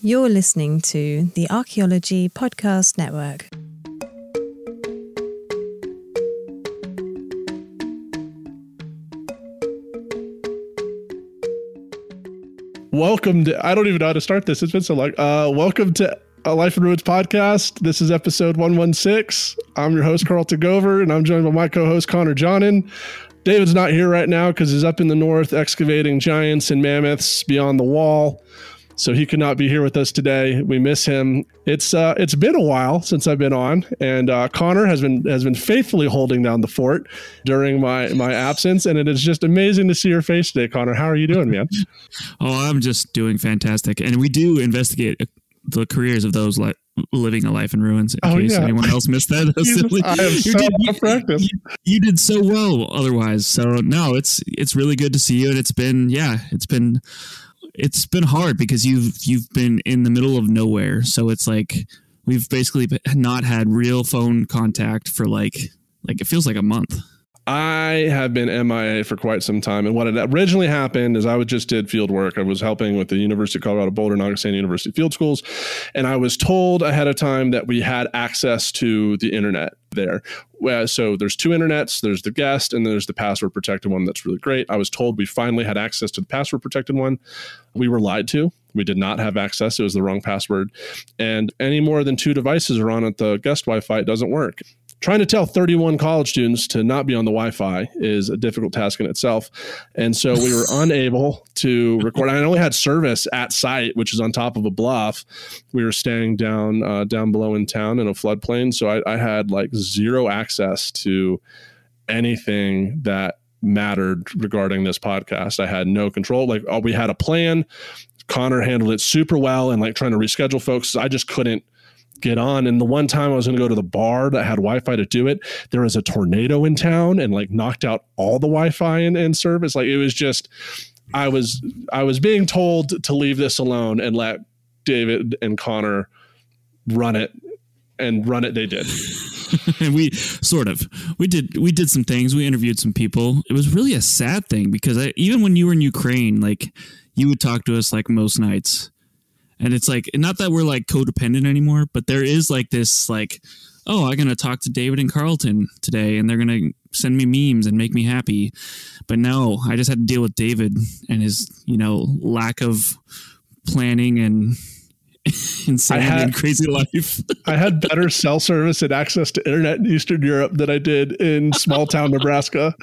You're listening to the Archaeology Podcast Network. Welcome to, I don't even know how to start this. It's been so long. Welcome to A Life in Ruins Podcast. This is episode 116. I'm your host, Carlton Gover, and I'm joined by my co-host, Connor Johnnon. David's not here right now because he's up in the north excavating giants and mammoths beyond the wall. So he could not be here with us today. We miss him. It's been a while since I've been on, and Connor has been faithfully holding down the fort during my absence. And it is just amazing to see your face today, Connor. How are you doing, man? Oh, I'm just doing fantastic. And we do investigate the careers of those living a life in ruins. In case anyone else missed that, you did so well. Otherwise, so no, it's really good to see you. And it's been hard because you've been in the middle of nowhere. So it's like we've basically not had real phone contact for like it feels like a month. I have been MIA for quite some time. And what had originally happened is I just did field work. I was helping with the University of Colorado Boulder and Augustine University field schools. And I was told ahead of time that we had access to the internet there. So there's two internets, there's the guest and there's the password protected one. That's really great. I was told we finally had access to the password protected one. We were lied to. We did not have access. It was the wrong password. And any more than two devices are on at the guest Wi-Fi, it doesn't work. Trying to tell 31 college students to not be on the Wi-Fi is a difficult task in itself. And so we were unable to record. I only had service at site, which is on top of a bluff. We were staying down below in town in a floodplain. So I had like zero access to anything that mattered regarding this podcast. I had no control. Like we had a plan. Connor handled it super well and like trying to reschedule folks. I just couldn't get on. And the one time I was going to go to the bar that had Wi-Fi to do it, there was a tornado in town and like knocked out all the Wi-Fi in service. Like it was just, I was being told to leave this alone and let David and Connor run it. They did. And we did some things. We interviewed some people. It was really a sad thing because even when you were in Ukraine, like you would talk to us like most nights. And it's like, not that we're like codependent anymore, but there is like this, like, oh, I'm going to talk to David and Carlton today and they're going to send me memes and make me happy. But no, I just had to deal with David and his, lack of planning and insane and crazy life. I had better cell service and access to internet in Eastern Europe than I did in small town Nebraska.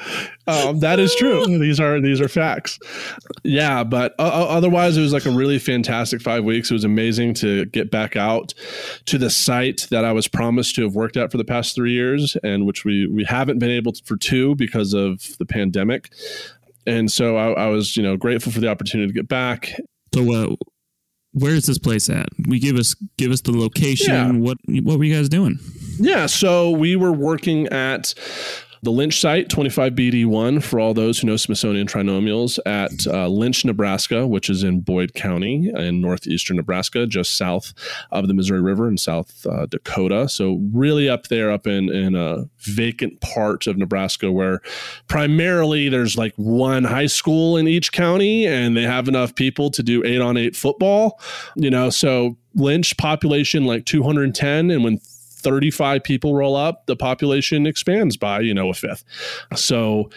That is true. These are facts. Yeah, but otherwise, it was like a really fantastic 5 weeks. It was amazing to get back out to the site that I was promised to have worked at for the past 3 years, and which we haven't been able to for two because of the pandemic. And so I was, grateful for the opportunity to get back. So where is this place at? Give us the location. Yeah. What were you guys doing? Yeah, so we were working at the Lynch site, 25 BD one, for all those who know Smithsonian trinomials, at Lynch, Nebraska, which is in Boyd County in northeastern Nebraska, just south of the Missouri River in South Dakota. So really up there, up in a vacant part of Nebraska where primarily there's like one high school in each county and they have enough people to do 8-on-8 football. So Lynch population like 210, and when 35 people roll up, the population expands by, a fifth. So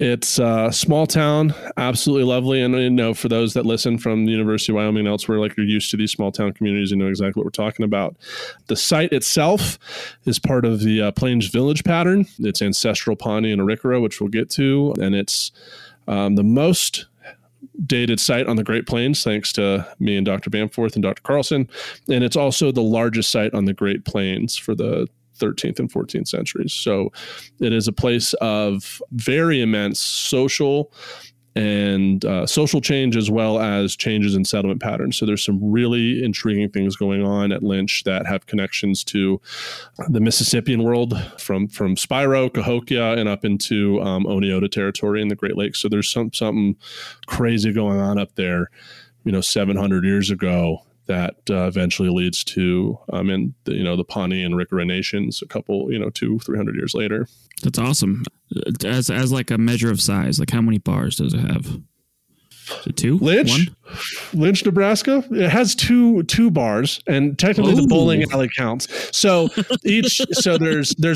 it's a small town, absolutely lovely. And, for those that listen from the University of Wyoming and elsewhere, like you're used to these small town communities and know exactly what we're talking about. The site itself is part of the Plains Village pattern. It's ancestral Pawnee and Arikara, which we'll get to. And it's the most dated site on the Great Plains, thanks to me and Dr. Bamforth and Dr. Carlson. And it's also the largest site on the Great Plains for the 13th and 14th centuries. So it is a place of very immense social change, as well as changes in settlement patterns. So there's some really intriguing things going on at Lynch that have connections to the Mississippian world from Spiro, Cahokia, and up into Oneota territory in the Great Lakes. So there's something crazy going on up there, 700 years ago, that eventually leads to, the Pawnee and Arikara nations a couple, 200-300 years later. That's awesome. As like a measure of size, like how many bars does it have? Lynch, Nebraska. It has two bars, and technically the bowling alley counts. So there's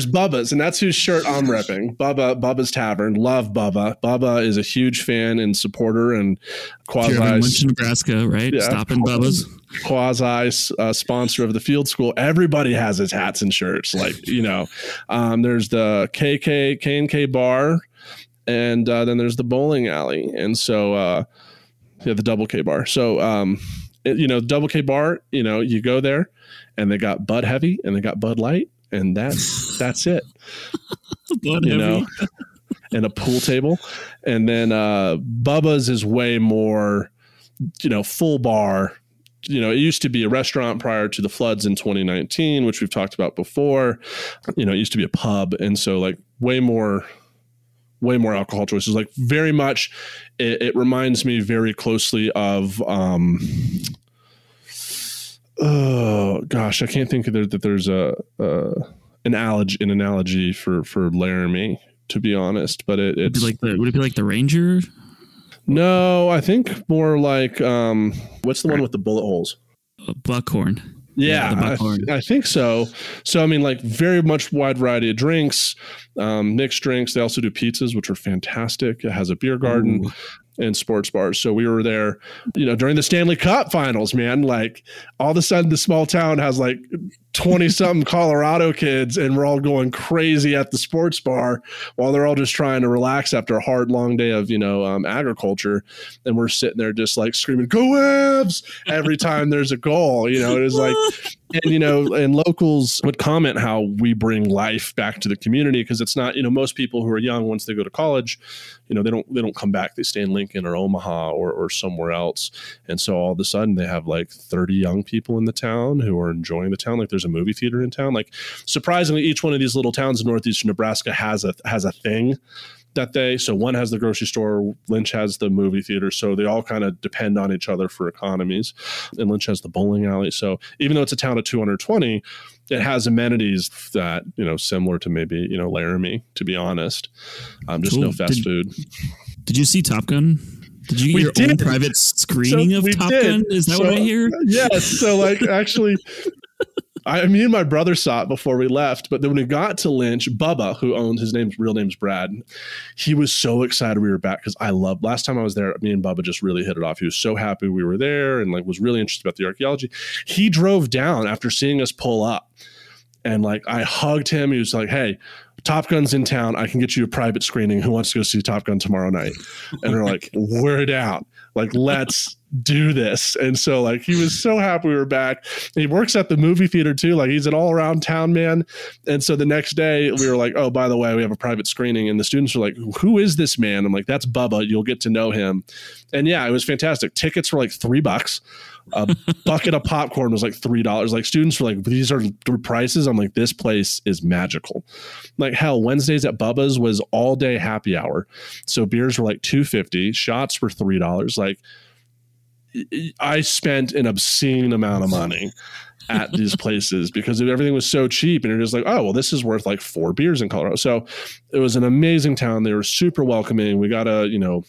Bubba's, and that's whose shirt I'm repping. Bubba's Tavern. Love Bubba. Bubba is a huge fan and supporter and quasi. If you're in Lynch, Nebraska, right? Yeah, stopping Bubba's. Quasi sponsor of the field school. Everybody has his hats and shirts. There's the K&K Bar. And then there's the bowling alley. And so, the Double K Bar. So, Double K Bar, you go there and they got Bud Heavy and they got Bud Light. And that's it, and a pool table. And then Bubba's is way more, full bar. It used to be a restaurant prior to the floods in 2019, which we've talked about before. It used to be a pub. And so way more alcohol choices, very much. It reminds me very closely of, I can't think of that. There's an analogy for Laramie, to be honest, but it's would it be like the Ranger? No, I think more like, what's the one with the bullet holes? Buckhorn. Yeah, I think so. So, very much wide variety of drinks, mixed drinks. They also do pizzas, which are fantastic. It has a beer garden and sports bars. So we were there, during the Stanley Cup finals, man. All of a sudden the small town has 20-something Colorado kids, and we're all going crazy at the sports bar while they're all just trying to relax after a hard, long day of, agriculture. And we're sitting there just screaming, "Go Avs!" every time there's a goal. It was and locals would comment how we bring life back to the community, because it's not, most people who are young, once they go to college, they don't come back. They stay in Lincoln or Omaha or somewhere else. And so all of a sudden they have 30 young people in the town who are enjoying the town. There's a movie theater in town. Surprisingly, each one of these little towns in northeastern Nebraska has a thing that so one has the grocery store, Lynch has the movie theater. So they all kind of depend on each other for economies, and Lynch has the bowling alley. So even though it's a town of 220, it has amenities that, similar to maybe, Laramie, to be honest, just cool. No fast food. Did you see Top Gun? Did you get own private screening of Top Gun? Is that what I hear? Yes. So actually, me and my brother saw it before we left, but then when we got to Lynch, Bubba, who owns real name's Brad, he was so excited we were back, because last time I was there, me and Bubba just really hit it off. He was so happy we were there and was really interested about the archaeology. He drove down after seeing us pull up, and I hugged him. He was like, "Hey, Top Gun's in town. I can get you a private screening. Who wants to go see Top Gun tomorrow night?" And we're like, "Word out. Let's do this." And so he was so happy we were back. And he works at the movie theater too. He's an all around town man. And so the next day we were like, "Oh, by the way, we have a private screening." And the students were like, "Who is this man?" I'm like, "That's Bubba. You'll get to know him." And yeah, it was fantastic. Tickets were $3. A bucket of popcorn was $3. Students were like, "These are the prices." I'm like, "This place is magical." Hell, Wednesdays at Bubba's was all day happy hour. So beers were $2.50. Shots were $3. I spent an obscene amount of money at these places because everything was so cheap, and you're just this is worth 4 beers in Colorado. So it was an amazing town. They were super welcoming. We got to,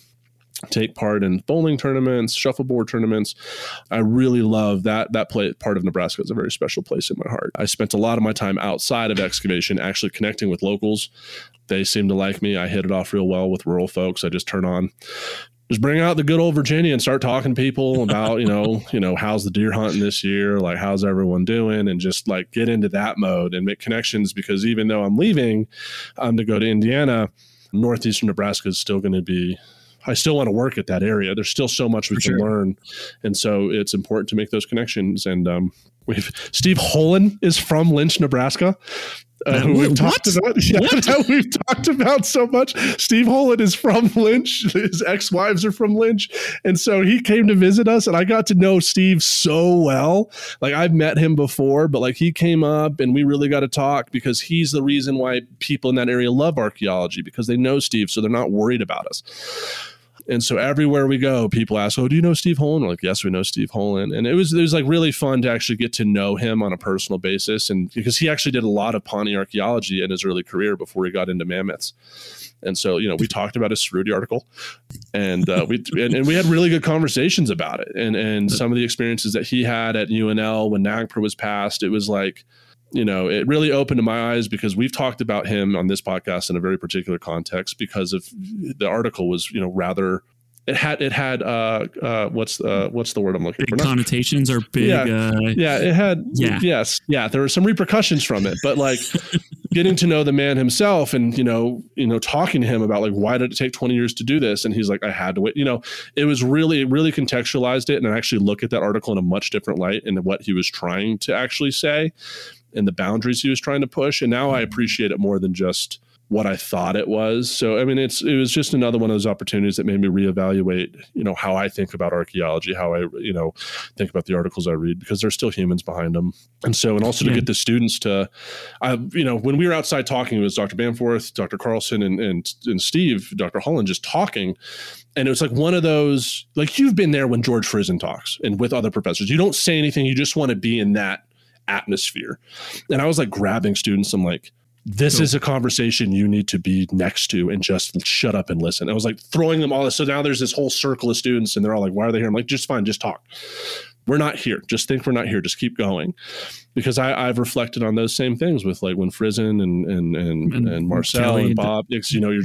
take part in bowling tournaments, shuffleboard tournaments. I really love that part of Nebraska is a very special place in my heart. I spent a lot of my time outside of excavation, actually connecting with locals. They seemed to like me. I hit it off real well with rural folks. I just Just bring out the good old Virginia and start talking to people about, how's the deer hunting this year? How's everyone doing? And just get into that mode and make connections, because even though I'm leaving to go to Indiana, northeastern Nebraska is still going to be, I still want to work at that area. There's still so much we can learn. And so it's important to make those connections. And Steve Holen is from Lynch, Nebraska. We've talked about so much. Steve Holen is from Lynch. His ex-wives are from Lynch. And so he came to visit us, and I got to know Steve so well. I've met him before, but he came up and we really got to talk, because he's the reason why people in that area love archaeology, because they know Steve, so they're not worried about us. And so everywhere we go, people ask, oh, do you know Steve Holen? We're like, yes, we know Steve Holen. And it was like really fun to actually get to know him on a personal basis. And because he actually did a lot of Pawnee archaeology in his early career before he got into mammoths. And so, you know, we talked about his Cerruti article and we had really good conversations about it. And some of the experiences that he had at UNL when NAGPRA was passed, it was like, you know, it really opened my eyes, because we've talked about him on this podcast in a very particular context because of the article was, you know, rather what's the word I'm looking for? Big connotations are big. There were some repercussions from it, but like getting to know the man himself and, you know, talking to him about like, why did it take 20 years to do this? And he's like, I had to wait, you know, it was really, really contextualized it. And I actually look at that article in a much different light and what he was trying to actually say and the boundaries he was trying to push. And now I appreciate it more than just what I thought it was. So, I mean, it was just another one of those opportunities that made me reevaluate, you know, how I think about archaeology, how I, you know, think about the articles I read, because there's still humans behind them. And so, and also to get the students to, you know, when we were outside talking, it was Dr. Bamforth, Dr. Carlson, and Steve, Dr. Holen just talking. And it was like one of those, like you've been there when George Frizen talks and with other professors, you don't say anything. You just want to be in that atmosphere. And I was like grabbing students. I'm like, this is a conversation you need to be next to and just shut up and listen. I was like throwing them all this. So now there's this whole circle of students and they're all like, why are they here? I'm like, just fine. Just talk. We're not here. Just think we're not here. Just keep going. Because I've reflected on those same things with like when Frizen and Marcel Kelly and Bob, you know, you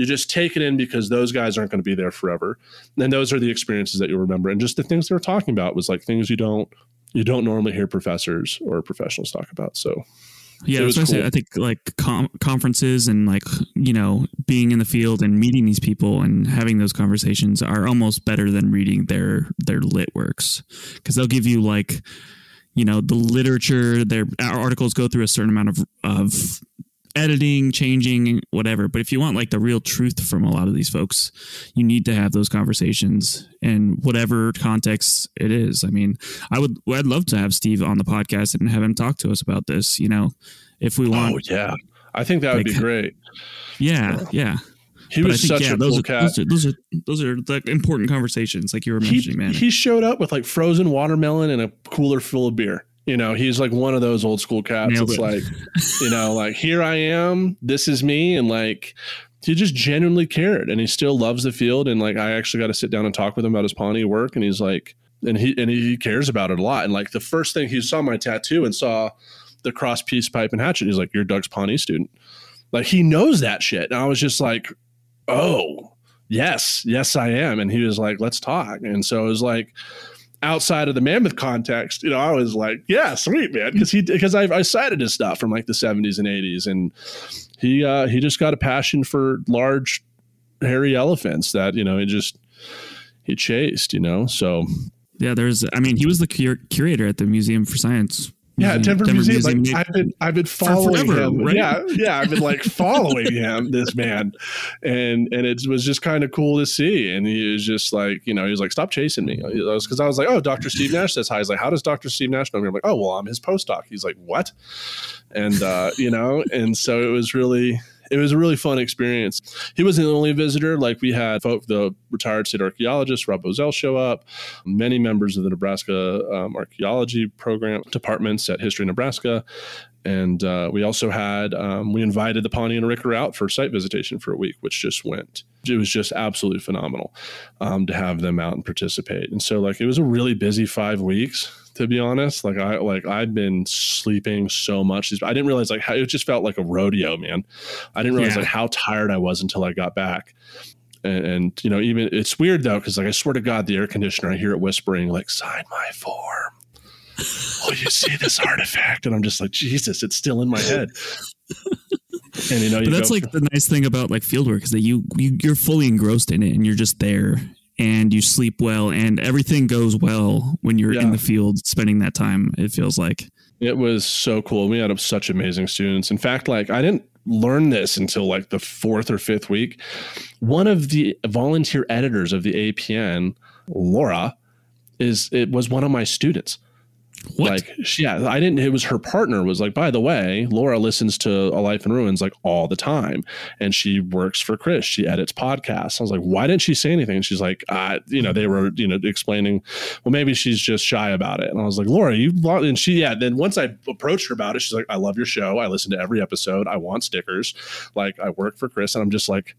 just take it in because those guys aren't going to be there forever. And those are the experiences that you remember. And just the things they were talking about was like things you don't normally hear professors or professionals talk about. So yeah, especially cool. I think like conferences and like, you know, being in the field and meeting these people and having those conversations are almost better than reading their lit works, because they'll give you like, you know, the literature, their articles go through a certain amount of editing, changing, whatever. But if you want like the real truth from a lot of these folks, you need to have those conversations in whatever context it is. I mean, I'd love to have Steve on the podcast and have him talk to us about this, you know, if we want. Oh yeah. I think that would be great. Yeah. Yeah. He was such a cool cat. Those are like important conversations. Like you were mentioning, man. He showed up with like frozen watermelon and a cooler full of beer. You know, he's like one of those old school cats. It's like, you know, like here I am, this is me. And like, he just genuinely cared and he still loves the field. And like, I actually got to sit down and talk with him about his Pawnee work. And he's like, and he cares about it a lot. And like the first thing he saw my tattoo and saw the cross piece pipe and hatchet, he's like, you're Doug's Pawnee student. Like he knows that shit. And I was just like, oh yes, I am. And he was like, let's talk. And so it was like, outside of the mammoth context, you know, I was like, yeah, sweet, man. Because I cited his stuff from like the 70s and 80s. And he just got a passion for large, hairy elephants that, you know, he chased, you know, so. Yeah, he was the curator at the Museum for Science. Yeah, Denver Museum. Like, I've been following him. Right? Yeah, I've been like following him, this man, and it was just kind of cool to see. And he was just like, you know, he was like, stop chasing me, because I was like, oh, Dr. Steve Nash says hi. He's like, how does Dr. Steve Nash know me? I'm like, oh, well, I'm his postdoc. He's like, what? And you know, and so it was a really fun experience. He wasn't the only visitor. Like we had the retired state archaeologist, Rob Bozell, show up, many members of the Nebraska archaeology program departments at History Nebraska. And we also had, we invited the Pawnee and Arikara out for site visitation for a week, which just went. It was just absolutely phenomenal to have them out and participate. And so like, it was a really busy 5 weeks, to be honest. Like I've been sleeping so much. I didn't realize like how it just felt like a rodeo, man. I didn't realize like how tired I was until I got back. And you know, even it's weird though, because like, I swear to God, the air conditioner, I hear it whispering like, sign my form. Will you see this artifact? And I'm just like, Jesus, it's still in my head. And you know, but that's like the nice thing about like fieldwork is that you're fully engrossed in it and you're just there and you sleep well and everything goes well when you're in the field spending that time. It feels like it was so cool. We had such amazing students. In fact, like I didn't learn this until like the 4th or 5th week. One of the volunteer editors of the APN, Laura, was one of my students. What? Like, I didn't, it was her partner was like, by the way, Laura listens to A Life in Ruins like all the time. And she works for Chris. She edits podcasts. I was like, why didn't she say anything? And she's like, they were, explaining, well, maybe she's just shy about it. And I was like, Laura, and she, then once I approached her about it, she's like, I love your show. I listen to every episode. I want stickers. Like, I work for Chris. And I'm just like,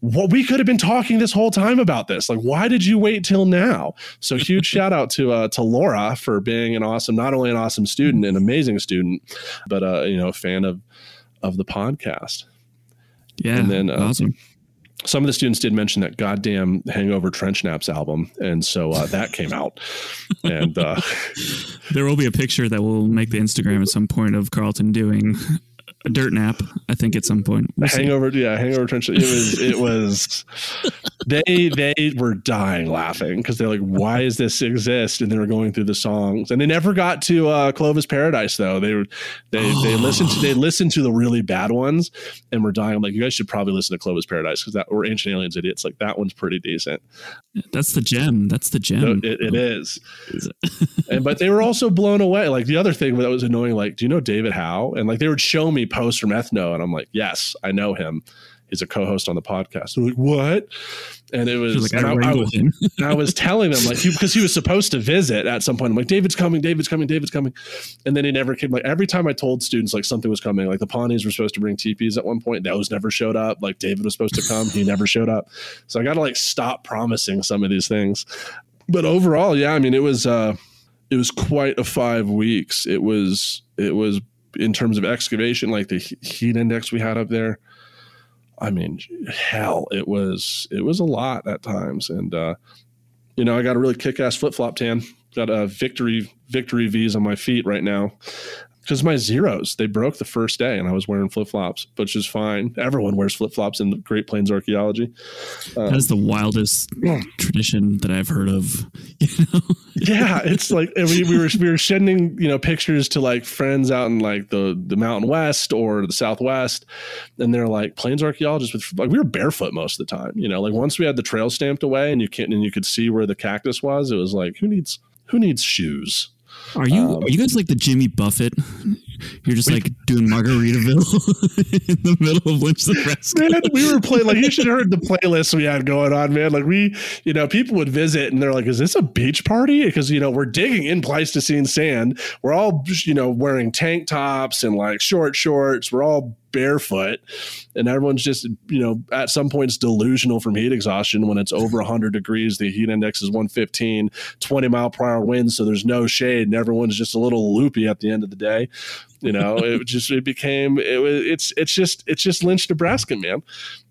well, we could have been talking this whole time about this. Like, why did you wait till now? So huge shout out to Laura for being an awesome, not only an awesome student, an amazing student, but a fan of the podcast. Yeah. And then awesome. Some of the students did mention that goddamn Hangover Trench Naps album. And so that came out. And there will be a picture that will make the Instagram at some point of Carlton doing a dirt nap, I think, at some point. Hangover Trench. It was they were dying laughing because they're like, why does this exist? And they were going through the songs. And they never got to Clovis Paradise though. They listened to the really bad ones and were dying. I'm like, you guys should probably listen to Clovis Paradise because that, or Ancient Aliens Idiots, like that one's pretty decent. That's the gem. So it is. But they were also blown away. Like the other thing that was annoying, like, do you know David Howe? And like they would show me posts from Ethno and I'm like, yes, I know him. He's a co-host on the podcast. They're like, what? And it was like, I was telling them, like, because he was supposed to visit at some point. I'm like, David's coming. And then he never came. Like every time I told students like something was coming, like the Pawnees were supposed to bring teepees at one point. Those never showed up. Like David was supposed to come. He never showed up. So I got to like stop promising some of these things. But overall, it was quite a 5 weeks. It was in terms of excavation, like the heat index we had up there. I mean, hell, it was a lot at times. And, I got a really kick-ass flip-flop tan. Got a victory V's on my feet right now because my zeros, they broke the first day and I was wearing flip-flops, which is fine. Everyone wears flip-flops in the Great Plains archaeology. That is the wildest tradition that I've heard of. Yeah, it's like we were sending, pictures to like friends out in like the Mountain West or the Southwest. And they're like Plains archaeologists with like, we were barefoot most of the time, like once we had the trail stamped away and you could see where the cactus was, it was like, who needs shoes? Are you guys like the Jimmy Buffett? You're just like doing Margaritaville in the middle of Lynch, Nebraska. Man, we were playing, like, you should have heard the playlist we had going on, man. Like we, people would visit and they're like, is this a beach party? Because, we're digging in Pleistocene sand. We're all, wearing tank tops and like short shorts. We're all barefoot and everyone's just, at some points delusional from heat exhaustion when it's over 100 degrees. The heat index is 115, 20-mile-per-hour winds. So there's no shade and everyone's just a little loopy at the end of the day. It's just Lynch, Nebraska, man.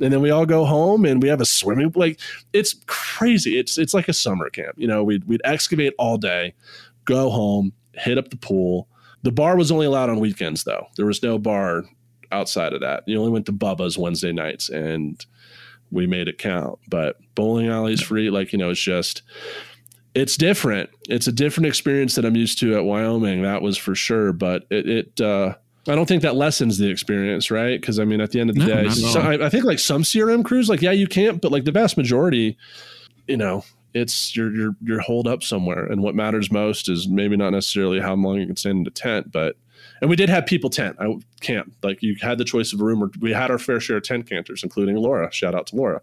And then we all go home and we have a swimming, like it's crazy. It's like a summer camp. We'd excavate all day, go home, hit up the pool. The bar was only allowed on weekends though. There was no bar outside of that. You only went to Bubba's Wednesday nights and we made it count, but bowling alley's free. Like, it's just, it's different. It's a different experience that I'm used to at Wyoming. That was for sure. But it I don't think that lessens the experience, right? Because I mean, at the end of the day, I think like some CRM crews, like, yeah, you can't, but like the vast majority, it's you're holed up somewhere. And what matters most is maybe not necessarily how long you can stand in a tent, but, and we did have people tent. I can't, like, you had the choice of a room, or we had our fair share of tent campers, including Laura. Shout out to Laura.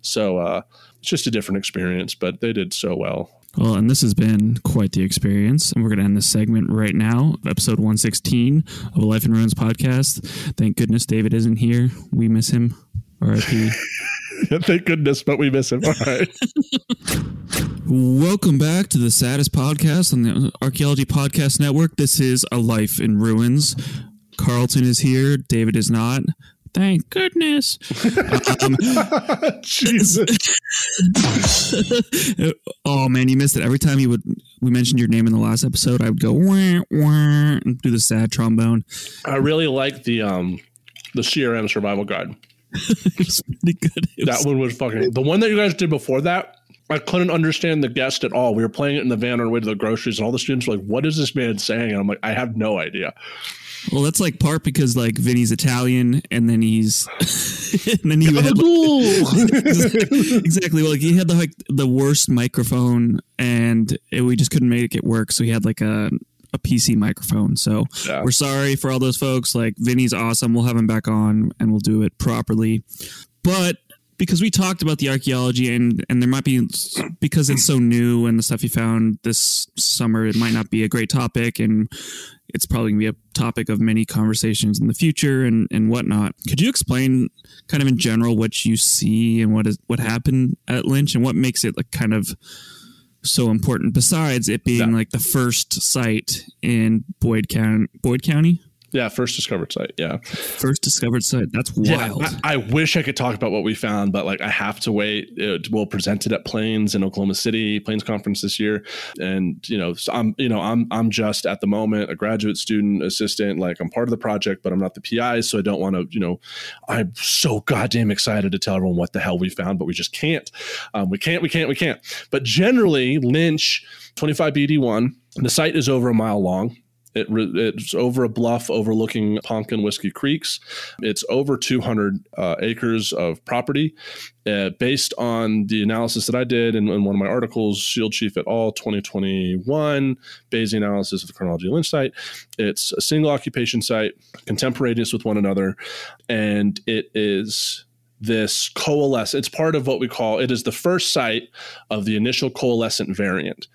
So it's just a different experience, but they did so well. Well, and this has been quite the experience. And we're going to end this segment right now, episode 116 of A Life in Ruins podcast. Thank goodness David isn't here. We miss him. R.I.P. Thank goodness, but we miss him. All right. Welcome back to the saddest podcast on the Archaeology Podcast Network. This is A Life in Ruins. Carlton is here. David is not. Thank goodness. Jesus. Oh man, you missed it. Every time we mentioned your name in the last episode, I would go wah, wah, and do the sad trombone. I really like the CRM survival guide. It was pretty good. One was fucking the one that you guys did before that. I couldn't understand the guest at all. We were playing it in the van on our way to the groceries, and all the students were like, "What is this man saying?" And I'm like, "I have no idea." Well, that's like part because like Vinny's Italian, and then he's and then he had like, exactly well, like he had the worst microphone, and we just couldn't make it work. So he had like a a PC microphone. So we're sorry for all those folks. Like, Vinny's awesome. We'll have him back on and we'll do it properly. But because we talked about the archaeology and there might be, because it's so new and the stuff you found this summer, it might not be a great topic, and it's probably gonna be a topic of many conversations in the future and whatnot. Could you explain kind of in general what you see and what happened at Lynch and what makes it like kind of so important, besides it being like the first site in Boyd County? Yeah, first discovered site. Yeah. First discovered site. That's wild. Yeah, I wish I could talk about what we found, but like I have to wait. We'll present it at Plains in Oklahoma City, Plains Conference this year. And, you know, so I'm just at the moment a graduate student assistant. Like, I'm part of the project, but I'm not the PI. So I don't want to, you know, I'm so goddamn excited to tell everyone what the hell we found, but we just can't. We can't. But generally, Lynch, 25 BD one, the site is over a mile long. It's over a bluff overlooking Pumpkin Whiskey Creeks. It's over 200 acres of property. Based on the analysis that I did in one of my articles, Shield Chief et al. 2021, Bayesian analysis of the chronology of Lynch site, it's a single occupation site, contemporaneous with one another, and it is this coalescent. It's part of what we call, it is the first site of the initial coalescent variant,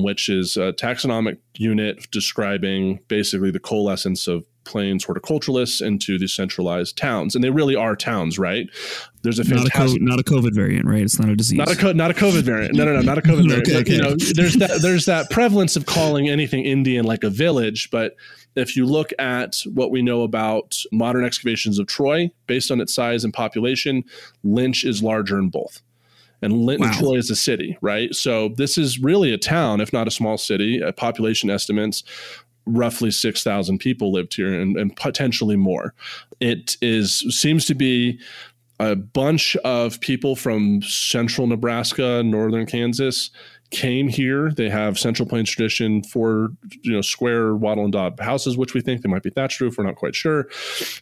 which is a taxonomic unit describing basically the coalescence of Plains horticulturalists into these centralized towns. And they really are towns, right? There's a fantastic, not a COVID variant, right? It's not a disease. Not a COVID variant. No, not a COVID variant. Okay. You know, there's that prevalence of calling anything Indian like a village. But if you look at what we know about modern excavations of Troy, based on its size and population, Lynch is larger in both. And Linton, Troy is a city, right? So this is really a town, if not a small city. Population estimates, roughly 6,000 people lived here and potentially more. It seems to be a bunch of people from central Nebraska, northern Kansas, came here. They have Central Plains tradition for, you know, square wattle and daub houses, which we think they might be thatched roof. We're not quite sure.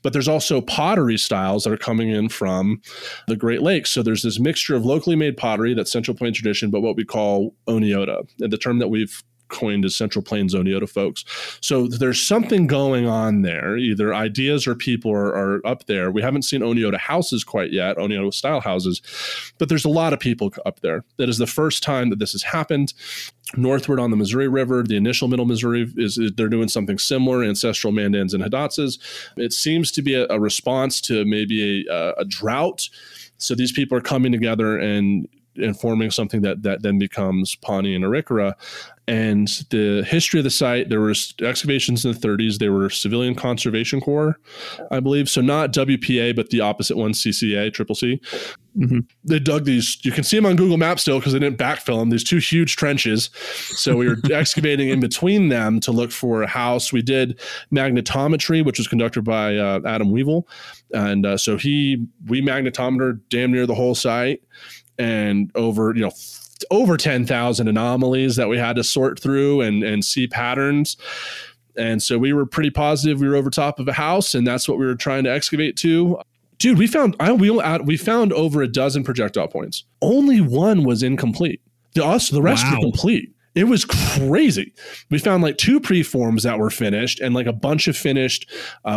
But there's also pottery styles that are coming in from the Great Lakes. So there's this mixture of locally made pottery, that's Central Plains tradition, but what we call Oneota, and the term that we've coined as Central Plains Oneota folks. So there's something going on there. Either ideas or people are up there. We haven't seen Oneota houses quite yet, Oneota style houses, but there's a lot of people up there. That is the first time that this has happened. Northward on the Missouri River, the initial Middle Missouri, they're doing something similar, ancestral Mandans and Hidatsas. It seems to be a response to maybe a drought. So these people are coming together and forming something that then becomes Pawnee and Arikara. And the history of the site, there were excavations in the 30s. They were Civilian Conservation Corps, I believe. So not WPA, but the opposite one, CCA, CCC. Mm-hmm. They dug these, you can see them on Google Maps still because they didn't backfill them, these two huge trenches. So we were excavating in between them to look for a house. We did magnetometry, which was conducted by Adam Weevil. And so we magnetometered damn near the whole site. And over 10,000 anomalies that we had to sort through and see patterns. And so we were pretty positive we were over top of a house, and that's what we were trying to excavate to. Dude, we found over a dozen projectile points. Only one was incomplete. The rest were complete. It was crazy. We found like two preforms that were finished and like a bunch of finished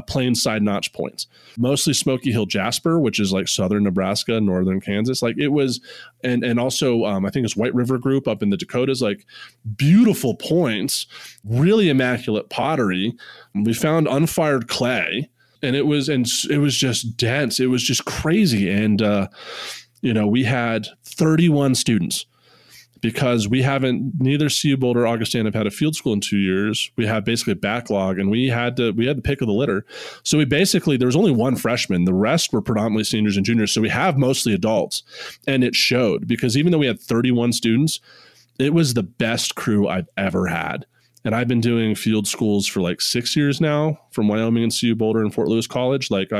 plain side notch points, mostly Smoky Hill Jasper, which is like southern Nebraska, northern Kansas. Like it was, and also I think it's White River Group up in the Dakotas, like beautiful points, really immaculate pottery. We found unfired clay, and it was just dense. It was just crazy. And, you know, we had 31 students. Because neither CU Boulder or Augustine have had a field school in 2 years. We have basically a backlog, and we had the pick of the litter. So there was only one freshman. The rest were predominantly seniors and juniors. So we have mostly adults, and it showed, because even though we had 31 students, it was the best crew I've ever had. And I've been doing field schools for like 6 years now, from Wyoming and CU Boulder and Fort Lewis College. Like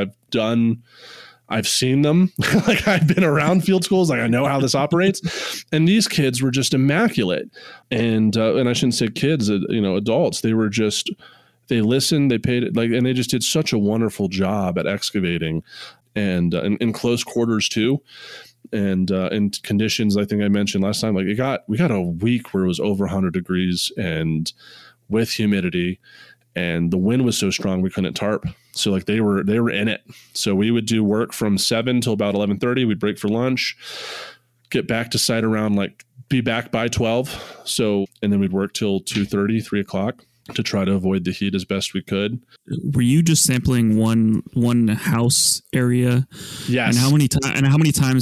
I've seen them. Like I've been around field schools. Like I know how this operates. And these kids were just immaculate. And I shouldn't say kids, you know, adults. They were just, they listened, they paid it, like, and they just did such a wonderful job at excavating, and in close quarters too. And in conditions, I think I mentioned last time, like we got a week where it was over 100 degrees and with humidity, and the wind was so strong we couldn't tarp. So like they were in it. So we would do work from 7 till about 11:30. We'd break for lunch, get back to site around be back by 12. So, and then we'd work till 2:30, 3 o'clock to try to avoid the heat as best we could. Were you just sampling one house area? Yes. And how many times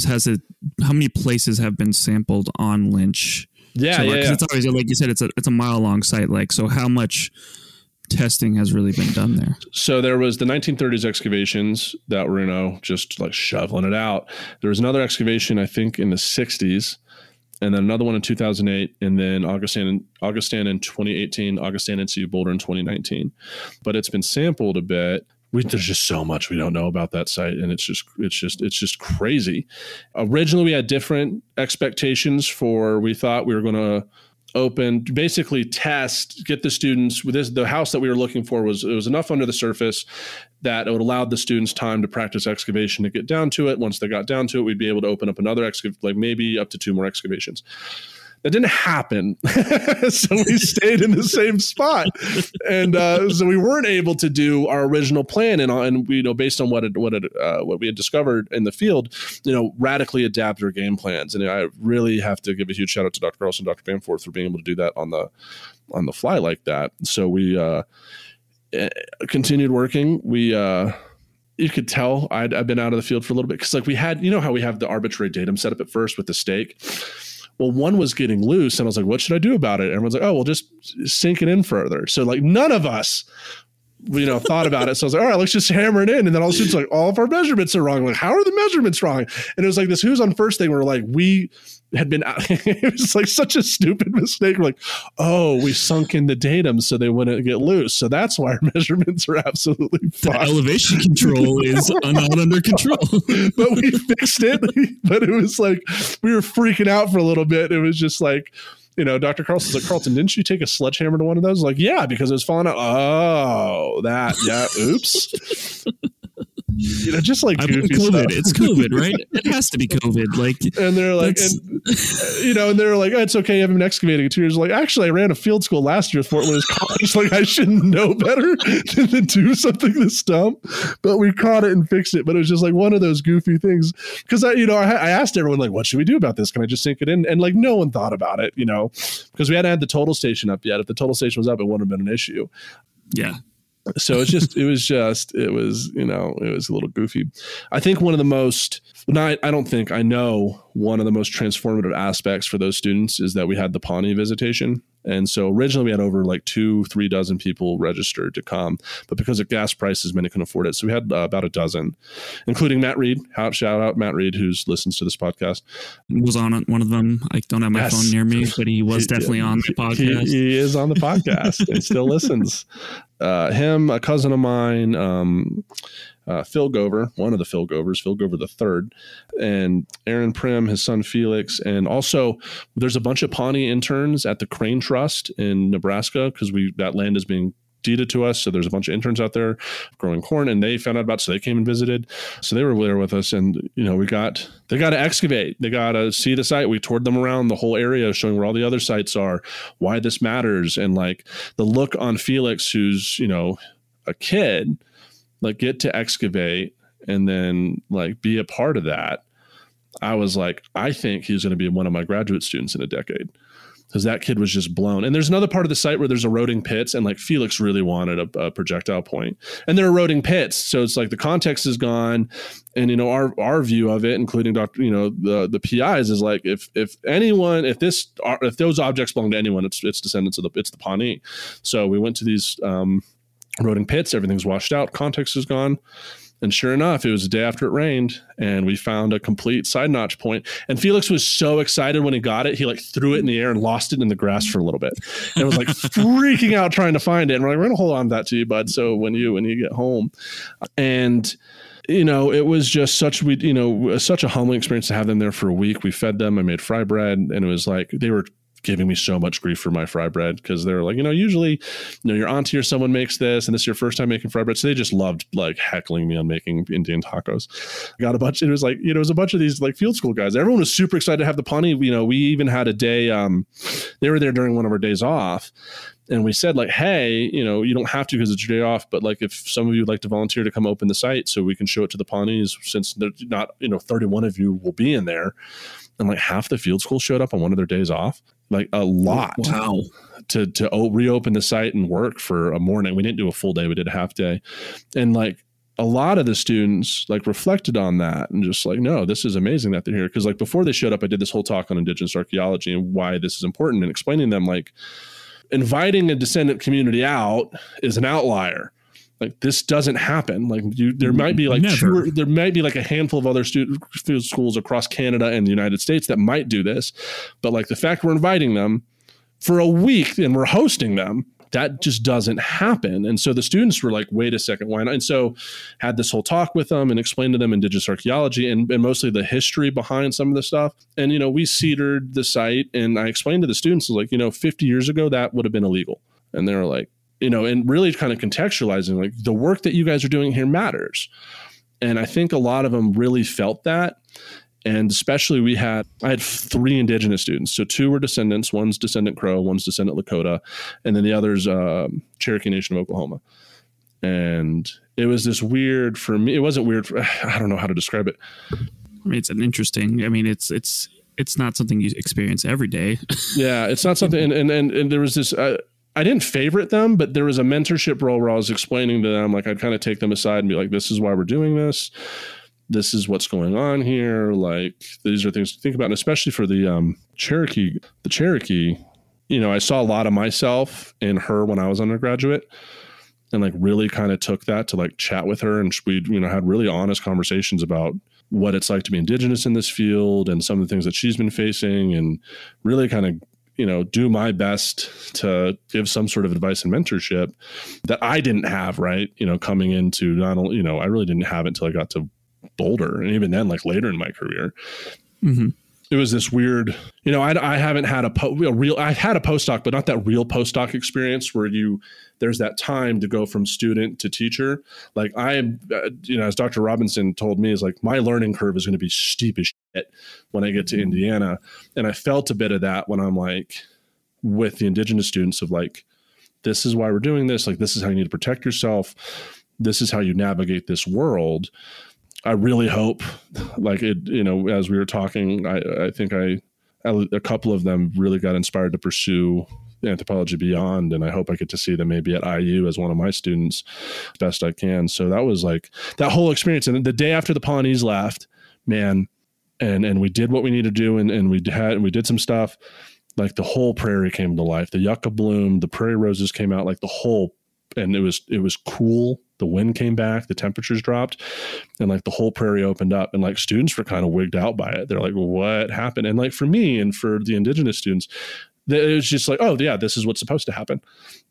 how many places have been sampled on Lynch? Yeah. So, it's always, like you said, it's a mile long site. So how much testing has really been done there? So there was the 1930s excavations that were, just shoveling it out. There was another excavation, I think in the 60s, and then another one in 2008, and then Augustine in 2018, Augustine and CU Boulder in 2019. But it's been sampled a bit. There's just so much we don't know about that site, and it's just crazy. Originally, we had different expectations we thought we were going to open, basically test, get the students with this. The house that we were looking for was enough under the surface that it would allow the students time to practice excavation to get down to it. Once they got down to it, we'd be able to open up another maybe up to 2 more excavations. That didn't happen. So we stayed in the same spot. And so we weren't able to do our original plan. And based on what we had discovered in the field, radically adapt our game plans. And I really have to give a huge shout out to Dr. Carlson, Dr. Bamforth for being able to do that on the fly like that. So we continued working. You could tell I'd been out of the field for a little bit. Because we had, how we have the arbitrary datum set up at first with the stake. Well, one was getting loose, and I was like, what should I do about it? And everyone's like, oh, well, just sink it in further. So none of us, thought about it. So I was like, all right, let's just hammer it in. And then all of a sudden, all of our measurements are wrong. How are the measurements wrong? And it was this who's on first thing. We're we had been out. It was such a stupid mistake. We're we sunk in the datum so they wouldn't get loose. So that's why our measurements are absolutely fine. The elevation control is not under control. But we fixed it. But it was we were freaking out for a little bit. It was just Dr. Carlson's like, Carlton, didn't you take a sledgehammer to one of those? Yeah, because it was falling out. Oh, that. Yeah. Oops. Goofy COVID. Stuff. It's COVID, right? It has to be COVID. And they're and they're oh, it's okay. I've been excavating it 2 years. Actually, I ran a field school last year at Fort Lewis College. I shouldn't know better than to do something this dumb. But we caught it and fixed it. But it was just one of those goofy things. Because I asked everyone what should we do about this? Can I just sink it in? And no one thought about it, because we hadn't had the total station up yet. If the total station was up, it wouldn't have been an issue. Yeah. So it was a little goofy. I think I know one of the most transformative aspects for those students is that we had the Pawnee visitation. And so originally we had over 2-3 dozen people registered to come, but because of gas prices, many couldn't afford it. So we had about a dozen, including Matt Reed. Shout out Matt Reed, who listens to this podcast. He was on one of them. I don't have my phone near me, but he was definitely on the podcast. He is on the podcast and still listens. Him, a cousin of mine, Phil Gover, one of the Phil Govers, Phil Gover the third, and Aaron Prim, his son Felix, and also there's a bunch of Pawnee interns at the Crane Trust in Nebraska because that land is being deeded to us, so there's a bunch of interns out there growing corn, and they found out about it, so they came and visited. So they were there with us, and they got to excavate, they got to see the site. We toured them around the whole area, showing where all the other sites are, why this matters, and the look on Felix, who's a kid. Get to excavate and then be a part of that. I was I think he's going to be one of my graduate students in a decade because that kid was just blown. And there's another part of the site where there's eroding pits and Felix really wanted a projectile point and they're eroding pits. So it's the context is gone. And, our view of it, including the PIs is if those objects belong to anyone, it's descendants of it's the Pawnee. So we went to these, eroding pits, everything's washed out, context is gone. And sure enough, it was the day after it rained and we found a complete side notch point. And Felix was so excited when he got it, he threw it in the air and lost it in the grass for a little bit. And it was freaking out trying to find it. And we're we're going to hold on to that to you, bud. So when you get home. And it was just such a humbling experience to have them there for a week. We fed them, I made fry bread, and it was they were giving me so much grief for my fry bread because they're usually, your auntie or someone makes this and this is your first time making fry bread. So they just loved heckling me on making Indian tacos. I got a bunch. It was it was a bunch of these field school guys. Everyone was super excited to have the Pawnee. We even had a day, they were there during one of our days off. And we said, like, hey, you know, you don't have to because it's your day off, but like if some of you would like to volunteer to come open the site so we can show it to the Pawnees, since there's not, you know, 31 of you will be in there. And like half the field school showed up on one of their days off, like a lot. Wow. To reopen the site and work for a morning. We didn't do a full day. We did a half day. And like a lot of the students like reflected on that and just like, no, this is amazing that they're here. Cause like before they showed up, I did this whole talk on indigenous archaeology and why this is important and explaining them like, inviting a descendant community out is an outlier. Like this doesn't happen. Like there might be like there might be like a handful of other field schools across Canada and the United States that might do this, but like the fact we're inviting them for a week and we're hosting them, that just doesn't happen. And so the students were like, wait a second, why not? And so had this whole talk with them and explained to them indigenous archaeology and mostly the history behind some of the stuff. And, you know, we cedared the site and I explained to the students, like, you know, 50 years ago, that would have been illegal. And they were like, you know, and really kind of contextualizing, like the work that you guys are doing here matters. And I think a lot of them really felt that. And especially I had three indigenous students. So two were descendants, one's descendant Crow, one's descendant Lakota, and then the other's Cherokee Nation of Oklahoma. And it was this weird for me. It wasn't weird. I don't know how to describe it. I mean, it's an interesting, I mean, it's not something you experience every day. Yeah, it's not something. And there was this, I didn't favorite them, but there was a mentorship role where I was explaining to them, like I'd kind of take them aside and be like, this is why we're doing this. This is what's going on here. Like these are things to think about. And especially for the Cherokee, you know, I saw a lot of myself in her when I was undergraduate and like really kind of took that to like chat with her. And we, you know, had really honest conversations about what it's like to be indigenous in this field and some of the things that she's been facing and really kind of, you know, do my best to give some sort of advice and mentorship that I didn't have, right. You know, coming into not only, you know, I really didn't have it until I got to Boulder. And even then, like later in my career, It was this weird, you know, I haven't had I had a postdoc, but not that real postdoc experience where there's that time to go from student to teacher. Like you know, as Dr. Robinson told me, is like my learning curve is going to be steep as shit when I get to Indiana. And I felt a bit of that when I'm like with the indigenous students of like, this is why we're doing this. Like, this is how you need to protect yourself. This is how you navigate this world. I really hope, like, it, you know, as we were talking, I think a couple of them really got inspired to pursue anthropology beyond. And I hope I get to see them maybe at IU as one of my students best I can. So that was like that whole experience. And the day after the Pawnees left, man, and we did what we needed to do. And we did some stuff. Like the whole prairie came to life. The yucca bloomed, the prairie roses came out, like the whole, and it was cool. The wind came back, the temperatures dropped, and like the whole prairie opened up, and like students were kind of wigged out by it. They're like, well, what happened? And like for me and for the indigenous students, it was just like, oh yeah, this is what's supposed to happen.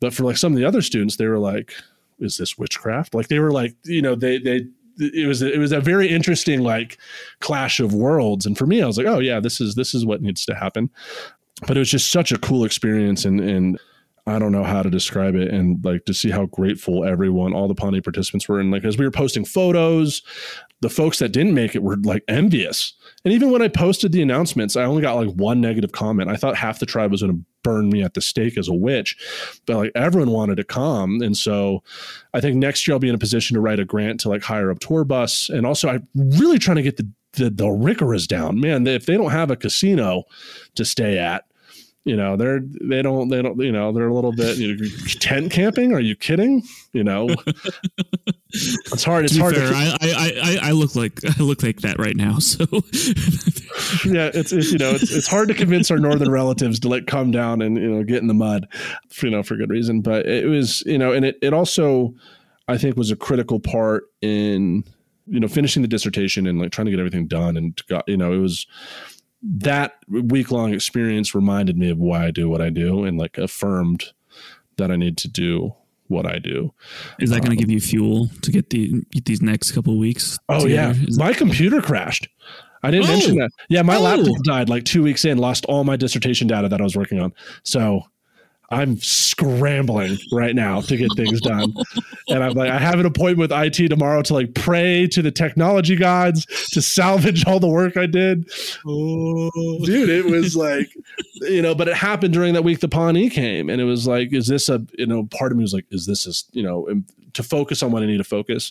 But for like some of the other students, they were like, is this witchcraft? Like they were like, you know, it was a very interesting like clash of worlds. And for me, I was like, oh yeah, this is what needs to happen. But it was just such a cool experience. And I don't know how to describe it, and like to see how grateful everyone, all the Pawnee participants were. And like, as we were posting photos, the folks that didn't make it were like envious. And even when I posted the announcements, I only got like one negative comment. I thought half the tribe was going to burn me at the stake as a witch, but like everyone wanted to come. And so I think next year I'll be in a position to write a grant to like hire a tour bus. And also I'm really trying to get the Arikaras down, man. If they don't have a casino to stay at, you know, they don't, you know, they're a little bit, you know, tent camping. Are you kidding? You know, it's hard. It's hard. Fair, I look like that right now. So yeah, it's hard to convince our northern relatives to like come down and, you know, get in the mud, you know, for good reason. But it was, you know, and it also, I think, was a critical part in, you know, finishing the dissertation and like trying to get everything done. And, you know, it was, that week-long experience reminded me of why I do what I do and like affirmed that I need to do what I do. Is that going to give you fuel to get these next couple of weeks? Oh together? Yeah. My computer crashed. I didn't mention that. Yeah. My laptop died like 2 weeks in, lost all my dissertation data that I was working on. So I'm scrambling right now to get things done. And I'm like, I have an appointment with IT tomorrow to like pray to the technology gods to salvage all the work I did. Oh. Dude, it was like, you know, but it happened during that week the Pawnee came, and it was like, is this a, you know, part of me was like, is this is, you know, to focus on what I need to focus,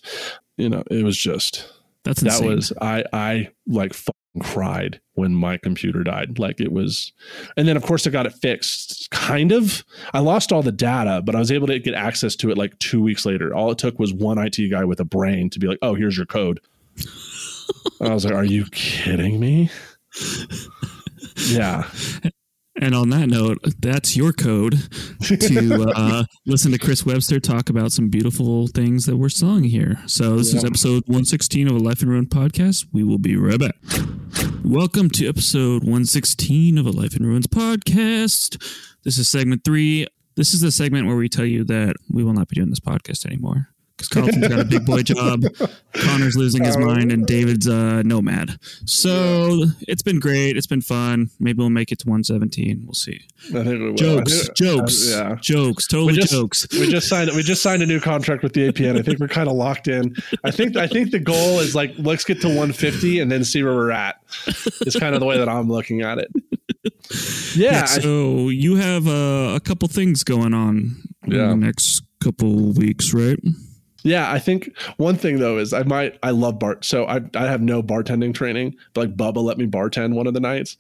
you know, it was just, that's insane. That was, I like fucking cried when my computer died. Like it was, and then of course I got it fixed kind of, I lost all the data, but I was able to get access to it like 2 weeks later. All it took was one IT guy with a brain to be like, oh, here's your code. I was like, are you kidding me? Yeah. And on that note, that's your code to listen to Chris Webster talk about some beautiful things that were sung here. So this is episode 116 of A Life in Ruins Podcast. We will be right back. Welcome to episode 116 of A Life in Ruins Podcast. This is segment 3. This is the segment where we tell you that we will not be doing this podcast anymore. Because Carlton's got a big boy job, Connor's losing his mind, and David's a nomad. So it's been great. It's been fun. Maybe we'll make it to 117. We'll see. I think we will. Jokes. Totally jokes. We just signed a new contract with the APN. I think we're kind of locked in. I think the goal is like, let's get to 150 and then see where we're at. It's kind of the way that I'm looking at it. Yeah. So you have a couple things going on in the next couple weeks, right? Yeah, I think one thing though is I love Bart. So I have no bartending training, but like Bubba let me bartend one of the nights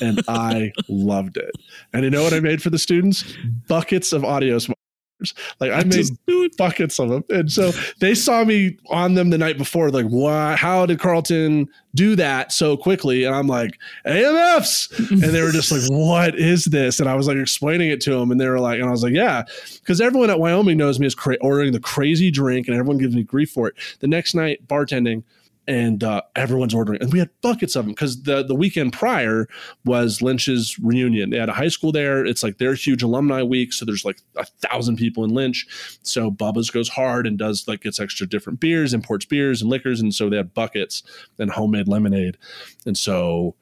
and I loved it. And you know what I made for the students? Buckets of audio smokers. Like I made buckets of them. And so they saw me on them the night before, like, why, how did Carlton do that so quickly? And I'm like, AMFs. And they were just like, what is this? And I was like explaining it to them. And they were like, and I was like, yeah, because everyone at Wyoming knows me as ordering the crazy drink and everyone gives me grief for it. The next night bartending and everyone's ordering. And we had buckets of them because the weekend prior was Lynch's reunion. They had a high school there. It's like their huge alumni week. So there's like 1,000 people in Lynch. So Bubba's goes hard and does like gets extra different beers, imports beers and liquors. And so they had buckets and homemade lemonade. And so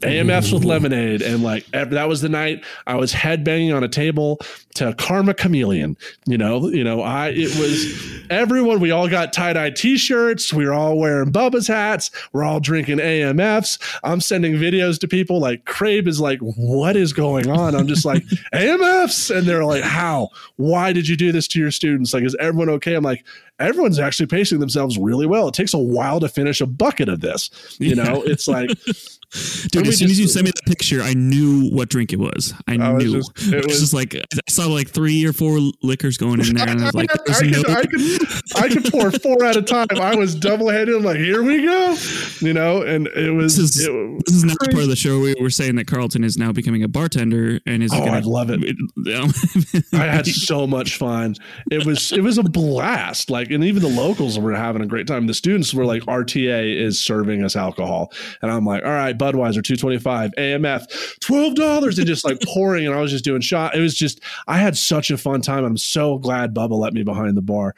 AMFs with lemonade. And like that was the night I was headbanging on a table to Karma Chameleon. It was everyone. We all got tie-dye t-shirts. We were all wearing Bubba's hats. We're all drinking AMFs. I'm sending videos to people like Crabe is like, what is going on? I'm just like AMFs. And they're like, how? Why did you do this to your students? Like, is everyone okay? I'm like, everyone's actually pacing themselves really well. It takes a while to finish a bucket of this. It's like, dude, as soon as you sent me the picture, I knew what drink it was. I was just like, I saw like 3 or 4 liquors going in there. And I was like, I could pour 4 at a time. I was double headed. I'm like, here we go. And it was, this is not part of the show. We were saying that Carlton is now becoming a bartender and is I love it. I had so much fun. It was a blast. Like, and even the locals were having a great time. The students were like, RTA is serving us alcohol. And I'm like, all right, Budweiser, $2.25, AMF, $12, and just like pouring. And I was just doing shot. It was just, I had such a fun time. I'm so glad Bubba let me behind the bar.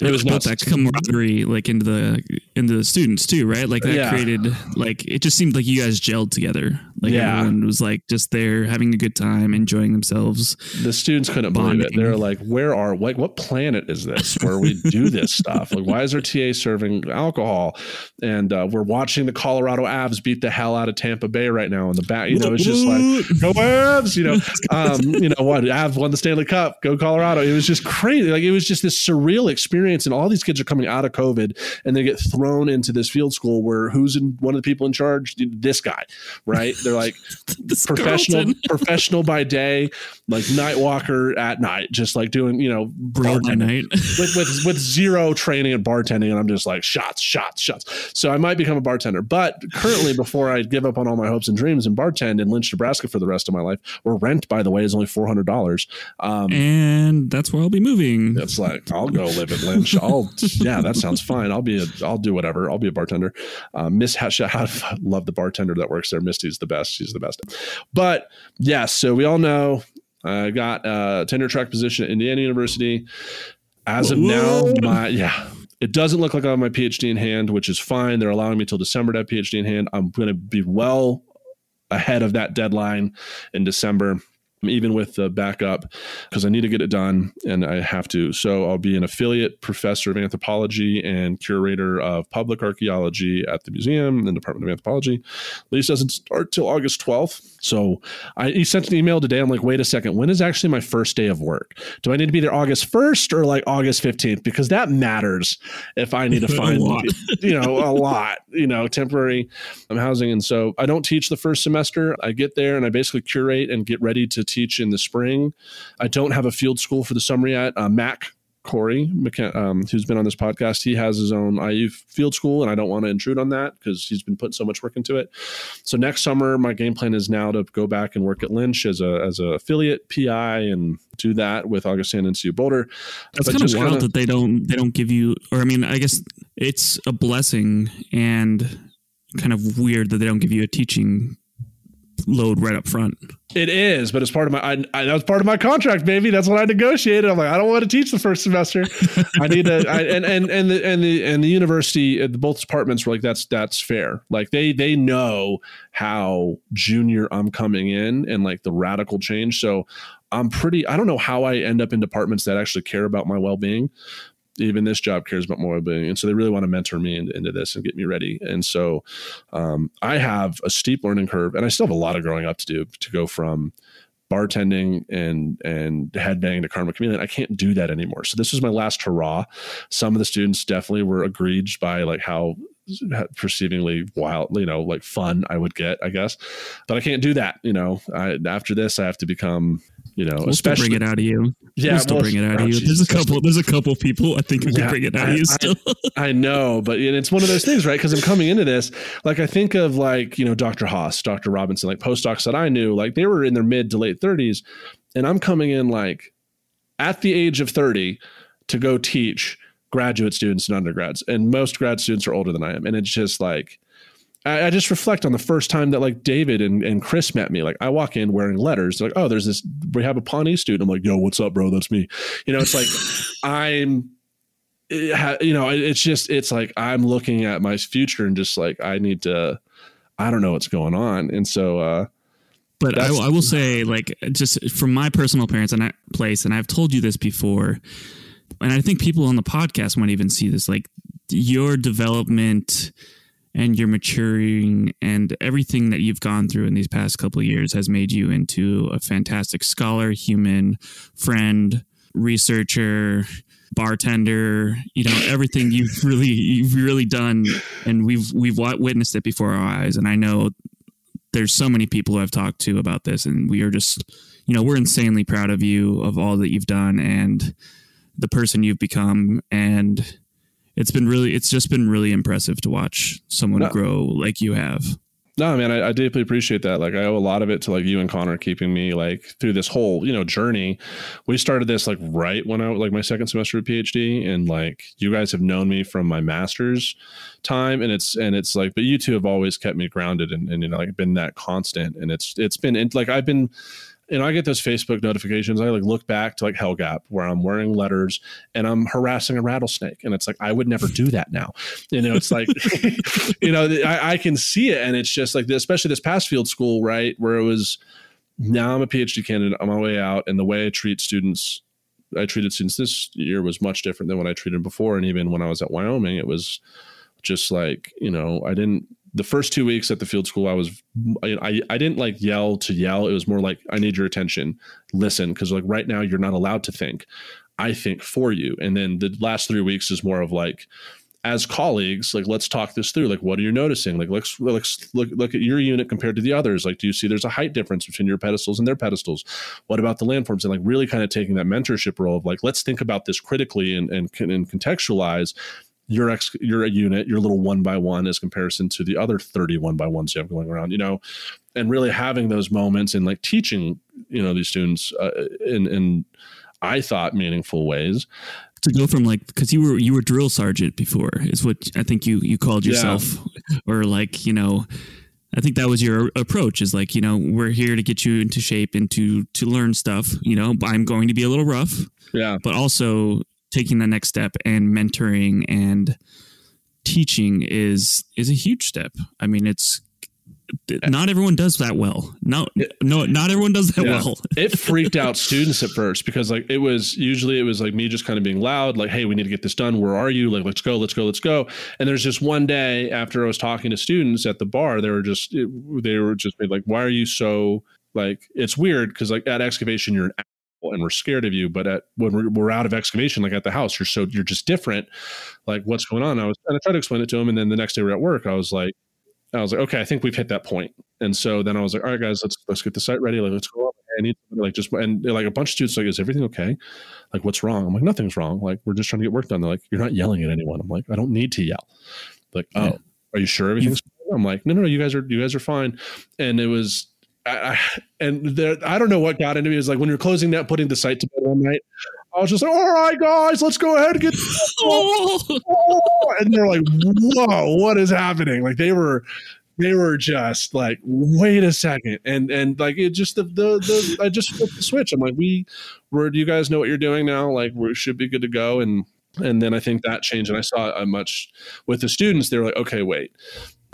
It was not that camaraderie, like into the students too, right? Like that created, like, it just seemed like you guys gelled together. Like everyone was like just there having a good time, enjoying themselves. The students couldn't believe it. They're like, what planet is this where we do this stuff? Like, why is our TA serving alcohol? And we're watching the Colorado Avs beat the hell out of Tampa Bay right now in the back. It's just like, go Avs, what? Avs won the Stanley Cup, go Colorado. It was just crazy. Like, it was just this surreal experience. And all these kids are coming out of COVID and they get thrown into this field school where who's one of the people in charge? This guy, right? They're like professional by day, like night walker at night, just like doing, bartending with zero training at bartending. And I'm just like shots. So I might become a bartender, but currently before I give up on all my hopes and dreams and bartend in Lynch, Nebraska for the rest of my life, where rent, by the way, is only $400. And that's where I'll be moving. It's like, I'll go live in Lynch. That sounds fine. I'll do whatever. I'll be a bartender. Miss Hesha, I love the bartender that works there. Misty's the best. She's the best. But so we all know I got a tenure track position at Indiana University. As of now, it doesn't look like I have my PhD in hand, which is fine. They're allowing me till December to have PhD in hand. I'm going to be well ahead of that deadline in December. even with the backup, because I need to get it done and I have to. So I'll be an affiliate professor of anthropology and curator of public archaeology at the museum and Department of Anthropology. Lease doesn't start till August 12th. So he sent an email today. I'm like, wait a second. When is actually my first day of work? Do I need to be there August 1st or like August 15th? Because that matters if I need to find, temporary housing. And so I don't teach the first semester. I get there and I basically curate and get ready to teach in the spring. I don't have a field school for the summer yet. Mac Corey, who's been on this podcast, he has his own IU field school, and I don't want to intrude on that because he's been putting so much work into it. So next summer, my game plan is now to go back and work at Lynch as an affiliate PI and do that with Augustine and CU Boulder. It's kind of wild that they don't give you, or I mean, I guess it's a blessing and kind of weird that they don't give you a teaching load right up front. It is, but it's part of my, that was part of my contract, baby. That's what I negotiated. I'm like, I don't want to teach the first semester. I need to, and the university, both departments were like, that's fair. Like they know how junior I'm coming in and like the radical change. So I don't know how I end up in departments that actually care about my well-being. Even this job cares about my well-being. And so they really want to mentor me into this and get me ready. And so I have a steep learning curve, and I still have a lot of growing up to do to go from bartending and headbanging to Karma Chameleon. I can't do that anymore. So this was my last hurrah. Some of the students definitely were aggrieved by like how perceivingly wild, like fun I would get, I guess. But I can't do that. After this, I have to become... especially bring it out of you. Yeah, we'll still bring it out of you. There's a couple people I think who can bring it out of you still. I know, but it's one of those things, right? Because I'm coming into this, like I think of like Dr. Haas, Dr. Robinson, like postdocs that I knew, like they were in their mid to late 30s, and I'm coming in like at the age of 30 to go teach graduate students and undergrads, and most grad students are older than I am, and it's just like. I just reflect on the first time that like David and Chris met me. Like I walk in wearing letters. They're like, oh, we have a Pawnee student. I'm like, yo, what's up, bro? That's me. It's like, I'm looking at my future and just like, I don't know what's going on. And so, but I will say like, just from my personal place, and I've told you this before, and I think people on the podcast might even see this, like your development and you're maturing, and everything that you've gone through in these past couple of years has made you into a fantastic scholar, human, friend, researcher, bartender, everything you've really done. And we've witnessed it before our eyes. And I know there's so many people who I've talked to about this, and we are just, we're insanely proud of you, of all that you've done and the person you've become. And it's just been really impressive to watch someone grow like you have. No, man, I deeply appreciate that. Like I owe a lot of it to like you and Connor keeping me like through this whole, journey. We started this like right when I my second semester of PhD, and like you guys have known me from my master's time, and it's like, but you two have always kept me grounded and like been that constant, and it's been like I've been. I get those Facebook notifications. I like look back to like Hell Gap where I'm wearing letters and I'm harassing a rattlesnake. And it's like, I would never do that now. It's like, I can see it. And it's just like, especially this past field school, right? Where it was, now I'm a PhD candidate on my way out. And the way I treated students this year was much different than what I treated before. And even when I was at Wyoming, it was just like, the first 2 weeks at the field school, I didn't like yell to yell. It was more like, I need your attention. Listen, because like right now you're not allowed to think. I think for you. And then the last 3 weeks is more of like, as colleagues, like let's talk this through. Like, what are you noticing? Like, let's look at your unit compared to the others. Like, do you see there's a height difference between your pedestals and their pedestals? What about the landforms? And like really kind of taking that mentorship role of like, let's think about this critically and contextualize. Your unit, your little 1x1 as comparison to the other 30 1x1s you have going around, and really having those moments and like teaching, these students in I thought meaningful ways. To go from like, because you were drill sergeant before is what I think you called yourself, or like, I think that was your approach is like, we're here to get you into shape and to learn stuff, I'm going to be a little rough, but also taking the next step and mentoring and teaching is a huge step. I mean, it's not everyone does that well. Not everyone does that well. It freaked out students at first because like it was like me just kind of being loud, like, hey, we need to get this done. Where are you? Like, let's go. And there's just one day after I was talking to students at the bar, they were just like, why are you so like, it's weird. Cause like at excavation, you're an asshole and we're scared of you. But when we're out of excavation, like at the house, you're just different. Like what's going on? I tried to explain it to them. And then the next day we're at work. I was like, okay, I think we've hit that point. And so then I was like, all right, guys, let's get the site ready. Like, let's go up. I need somebody, like just, and like a bunch of students like, is everything okay? Like, what's wrong? I'm like, nothing's wrong. Like, we're just trying to get work done. They're like, you're not yelling at anyone. I'm like, I don't need to yell. Like, oh, are you sure everything's fine? I'm like, no, you guys are fine. And it was, I don't know what got into me. It was like when you're closing that, putting the site to bed one night, I was just like, all right, guys, let's go ahead and get this. And they're like, whoa, what is happening? Like they were just like, wait a second. And like, it just, I just flipped the switch. I'm like, do you guys know what you're doing now? Like we should be good to go. And then I think that changed. And I saw it much with the students. They were like, okay, wait.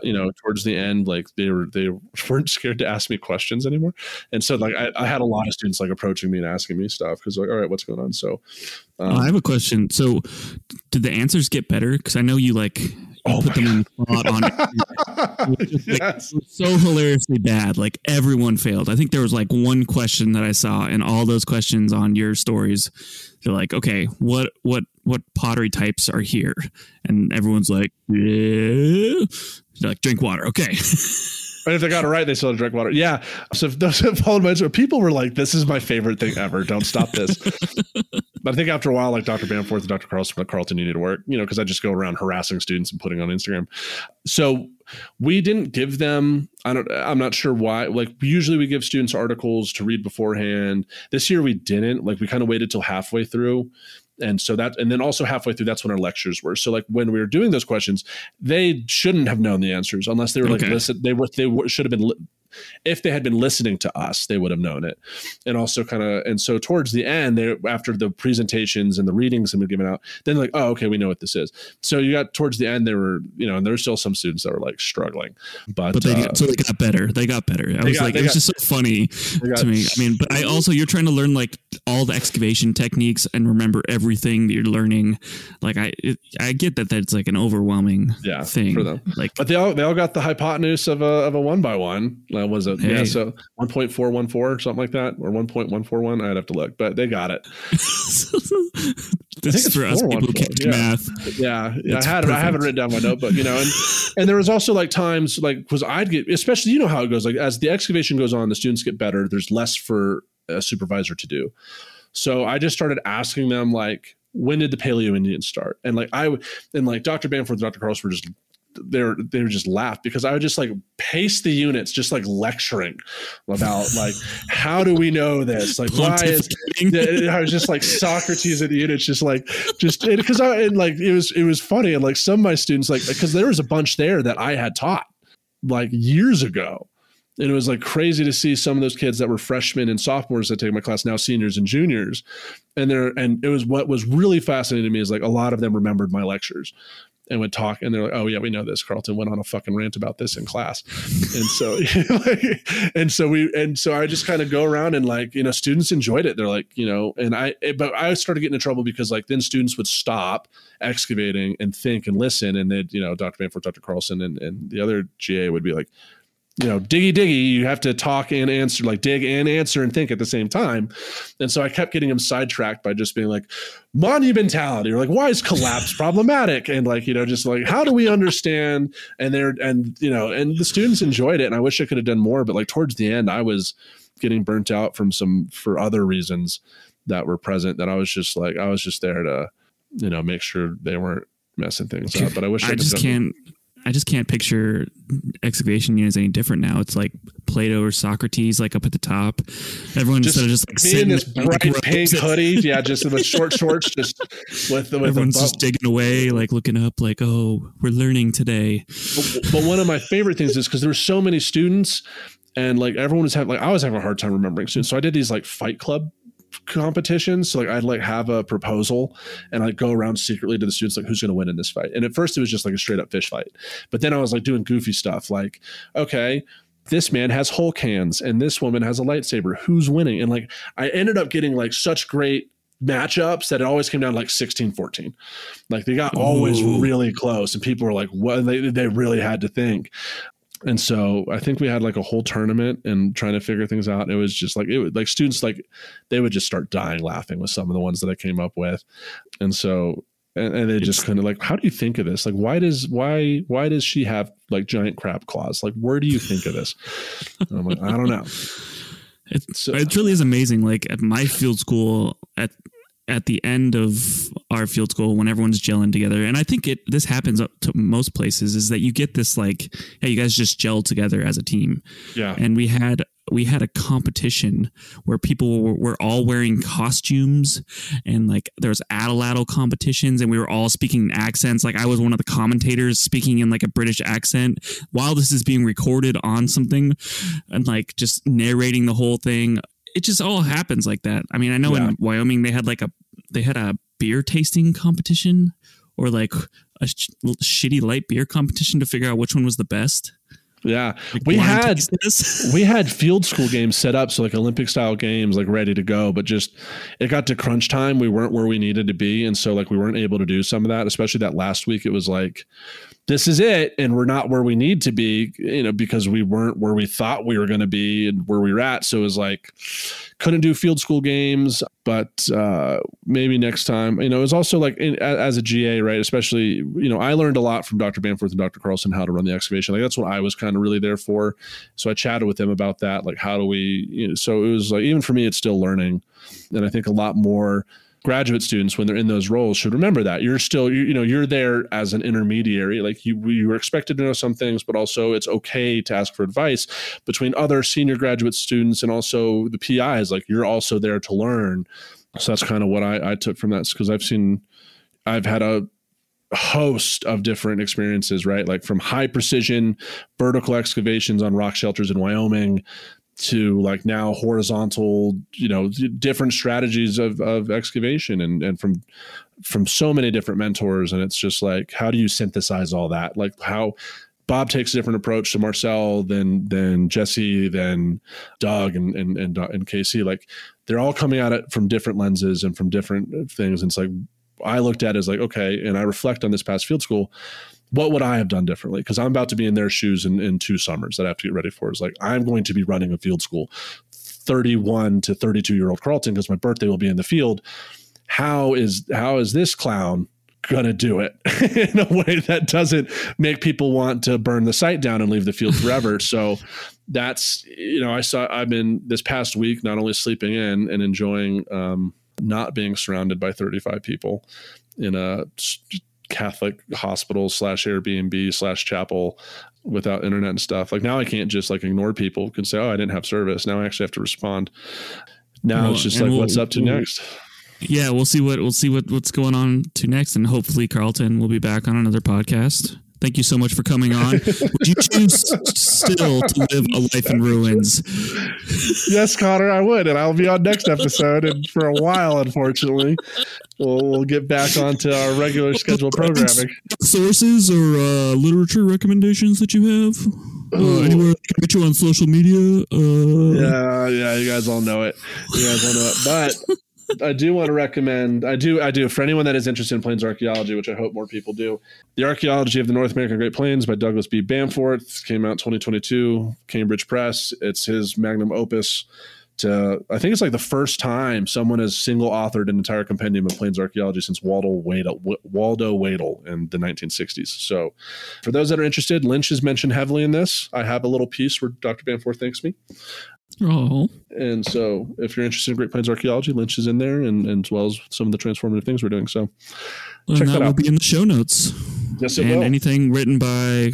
You know, towards the end, like they weren't scared to ask me questions anymore. And so like, I had a lot of students like approaching me and asking me stuff. Cause like, all right, what's going on? So I have a question. So did the answers get better? Cause I know you like, put them in the plot on it. It was just, yes. Like, so hilariously bad. Like everyone failed. I think there was like one question that I saw and all those questions on your stories. They're like, okay, what pottery types are here? And everyone's like, yeah. Like drink water. Okay. And if they got it right, they still drink water. Yeah. So if those have followed my answer, people were like, this is my favorite thing ever. Don't stop this. But I think after a while, like Dr. Bamforth and Dr. Carlson, you need to work, you know, because I just go around harassing students and putting on Instagram. So we didn't give them, I'm not sure why, like usually we give students articles to read beforehand. This year we didn't, like we kind of waited till halfway through. And so that, and then also halfway through, that's when our lectures were. So like when we were doing those questions, they shouldn't have known the answers unless they were like, listen, they should have been, if they had been listening to us, they would have known it. And also kind of, and so towards the end, after the presentations and the readings had been given out, then like, oh, okay, we know what this is. So you got towards the end, they were, you know, and there were still some students that were like struggling, but they got better. It was just so funny to me. I mean, but I also, you're trying to learn like all the excavation techniques and remember everything that you're learning. Like I get that that's like an overwhelming thing for them. Like, but they all got the hypotenuse of a 1x1. Like, was it? Hey. Yeah. So 1.414 or something like that, or 1.141. I'd have to look, but they got it. This is for us people who can't do math. Yeah. I haven't written down my notebook, you know, and there was also like times like, cause I'd get, especially, you know how it goes. Like as the excavation goes on, the students get better. There's less for a supervisor to do. So I just started asking them like, when did the Paleo Indians start? And like, Dr. Bamforth and Dr. Carlson were just, they would just laugh because I would just like pace the units, just like lecturing about like, how do we know this? Like, why is I was just like Socrates at the units, it was funny. And like some of my students, like, cause there was a bunch there that I had taught like years ago. And it was like crazy to see some of those kids that were freshmen and sophomores that take my class now, seniors and juniors. And it was, what was really fascinating to me is like a lot of them remembered my lectures and would talk and they're like, oh yeah, we know this. Carlton went on a fucking rant about this in class. And so I just kind of go around and like, you know, students enjoyed it. They're like, you know, but I started getting into trouble because like then students would stop excavating and think and listen. And they'd, you know, Dr. Bamforth, Dr. Carlson and the other GA would be like, you know, diggy, you have to talk and answer, like dig and answer and think at the same time. And so I kept getting him sidetracked by just being like, monumentality, or like, why is collapse problematic? And like, you know, just like, how do we understand? And the students enjoyed it. And I wish I could have done more, but like towards the end, I was getting burnt out for other reasons that were present that I was just there to, you know, make sure they weren't messing things up. But I wish I just can't picture excavation units any different now. It's like Plato or Socrates, like up at the top. Everyone just, instead of just like sitting in this bright pink hoodie, just with short shorts, just with everyone's just digging away, like looking up, like, oh, we're learning today. But one of my favorite things is because there were so many students, and like everyone was having, like I was having a hard time remembering students, so I did these like Fight Club competitions. So like I'd like have a proposal and I'd go around secretly to the students like, who's going to win in this fight? And at first it was just like a straight up fish fight. But then I was like doing goofy stuff like, okay, this man has Hulk hands and this woman has a lightsaber. Who's winning? And like, I ended up getting like such great matchups that it always came down to like 16-14. Like they got always really close and people were like, what? They really had to think. And so I think we had like a whole tournament and trying to figure things out. It was just like, it would like students, like they would just start dying laughing with some of the ones that I came up with. And so, and they just kind of like, how do you think of this? Like, why does she have like giant crab claws? Like, where do you think of this? And I'm like, I don't know. It really is amazing. Like at my field school, at the end of our field school, when everyone's gelling together, and I think this happens to most places, is that you get this like, hey, you guys just gel together as a team. Yeah. And we had a competition where people were all wearing costumes, and like there was atlatl competitions, and we were all speaking accents. Like I was one of the commentators speaking in like a British accent while this is being recorded on something, and like just narrating the whole thing. It just all happens like that. I mean, I know in Wyoming they had like a beer tasting competition, or like a shitty light beer competition to figure out which one was the best. Yeah, like we had field school games set up, so like Olympic style games, like ready to go. But just it got to crunch time, we weren't where we needed to be, and so like we weren't able to do some of that. Especially that last week, it was like, this is it, and we're not where we need to be, you know, because we weren't where we thought we were going to be and where we were at. So it was like, couldn't do field school games, but maybe next time. You know, it was also like as a GA, right? Especially, you know, I learned a lot from Dr. Bamforth and Dr. Carlson how to run the excavation. Like that's what I was kind of really there for. So I chatted with them about that. Like, how do we? You know, so it was like, even for me, it's still learning, and I think a lot more graduate students, when they're in those roles, should remember that you're still, you know, you're there as an intermediary. Like you were expected to know some things, but also it's okay to ask for advice between other senior graduate students and also the PIs. Like you're also there to learn. So that's kind of what I took from that, because I've had a host of different experiences, right? Like from high precision vertical excavations on rock shelters in Wyoming to like now horizontal, you know, different strategies of excavation and from so many different mentors. And it's just like, how do you synthesize all that? Like how Bob takes a different approach to Marcel than Jesse, than Doug and Casey. Like they're all coming at it from different lenses and from different things. And it's like, I looked at it as like, okay, and I reflect on this past field school, what would I have done differently? Because I'm about to be in their shoes in 2 summers that I have to get ready for. It's like, I'm going to be running a field school, 31 to 32-year-old Carlton, because my birthday will be in the field. How is this clown gonna do it in a way that doesn't make people want to burn the site down and leave the field forever? So that's, you know, I've been this past week, not only sleeping in and enjoying, not being surrounded by 35 people in a Catholic hospital / Airbnb / chapel without internet and stuff. Like now I can't just like ignore people and say, oh, I didn't have service. Now I actually have to respond. Now it's just like, what's up to next? Yeah. We'll see what's going on to next. And hopefully Carlton will be back on another podcast. Thank you so much for coming on. Would you choose still to live a life in ruins? Yes, Connor, I would. And I'll be on next episode. And for a while, unfortunately, we'll get back onto our regular scheduled programming. Sources or literature recommendations that you have? Anywhere I can reach you on social media? Yeah, you guys all know it. But I do want to recommend, I do for anyone that is interested in Plains archaeology, which I hope more people do, The Archaeology of the North American Great Plains by Douglas B. Bamforth, came out 2022, Cambridge Press. It's his magnum opus. I think it's like the first time someone has single authored an entire compendium of Plains archaeology since Waldo Waddell in the 1960s. So for those that are interested, Lynch is mentioned heavily in this. I have a little piece where Dr. Bamforth thanks me. Oh, and so if you're interested in Great Plains archaeology, Lynch is in there, and as well as some of the transformative things we're doing. So check that out. Will be in the show notes. Yes, it will. Anything written by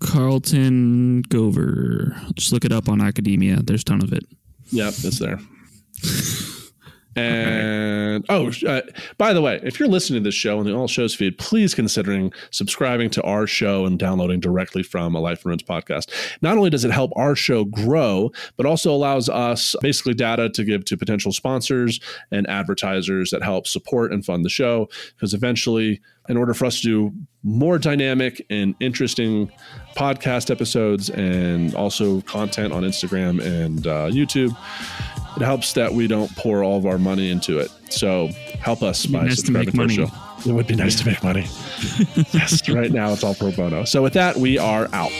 Carlton Gover, just look it up on Academia. There's a ton of it. Yeah, it's there. And by the way, if you're listening to this show and the All Shows feed, please considering subscribing to our show and downloading directly from A Life in Ruins Podcast. Not only does it help our show grow, but also allows us basically data to give to potential sponsors and advertisers that help support and fund the show. Because eventually, in order for us to do more dynamic and interesting podcast episodes and also content on Instagram and YouTube, it helps that we don't pour all of our money into it. So help us by subscribing to our show. It would be nice to make money. Yes, right now it's all pro bono. So with that, we are out.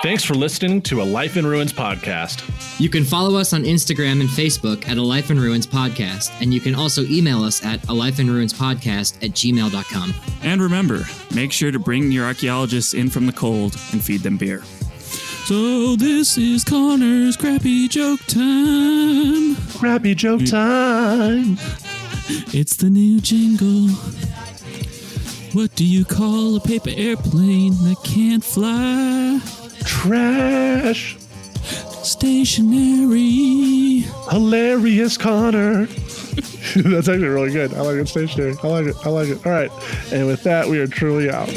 Thanks for listening to A Life in Ruins podcast. You can follow us on Instagram and Facebook at A Life in Ruins podcast, and you can also email us at alifeinruinspodcast@gmail.com. And remember, make sure to bring your archaeologists in from the cold and feed them beer. So this is Connor's crappy joke time. Crappy joke time. It's the new jingle. What do you call a paper airplane that can't fly? Trash. Stationary. Hilarious, Connor. That's actually really good. I like it. Stationary. I like it. I like it. All right. And with that, we are truly out.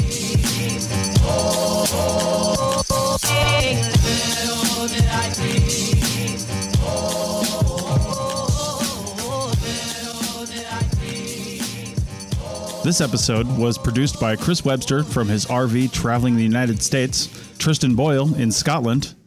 This episode was produced by Chris Webster from his RV traveling the United States, Tristan Boyle in Scotland,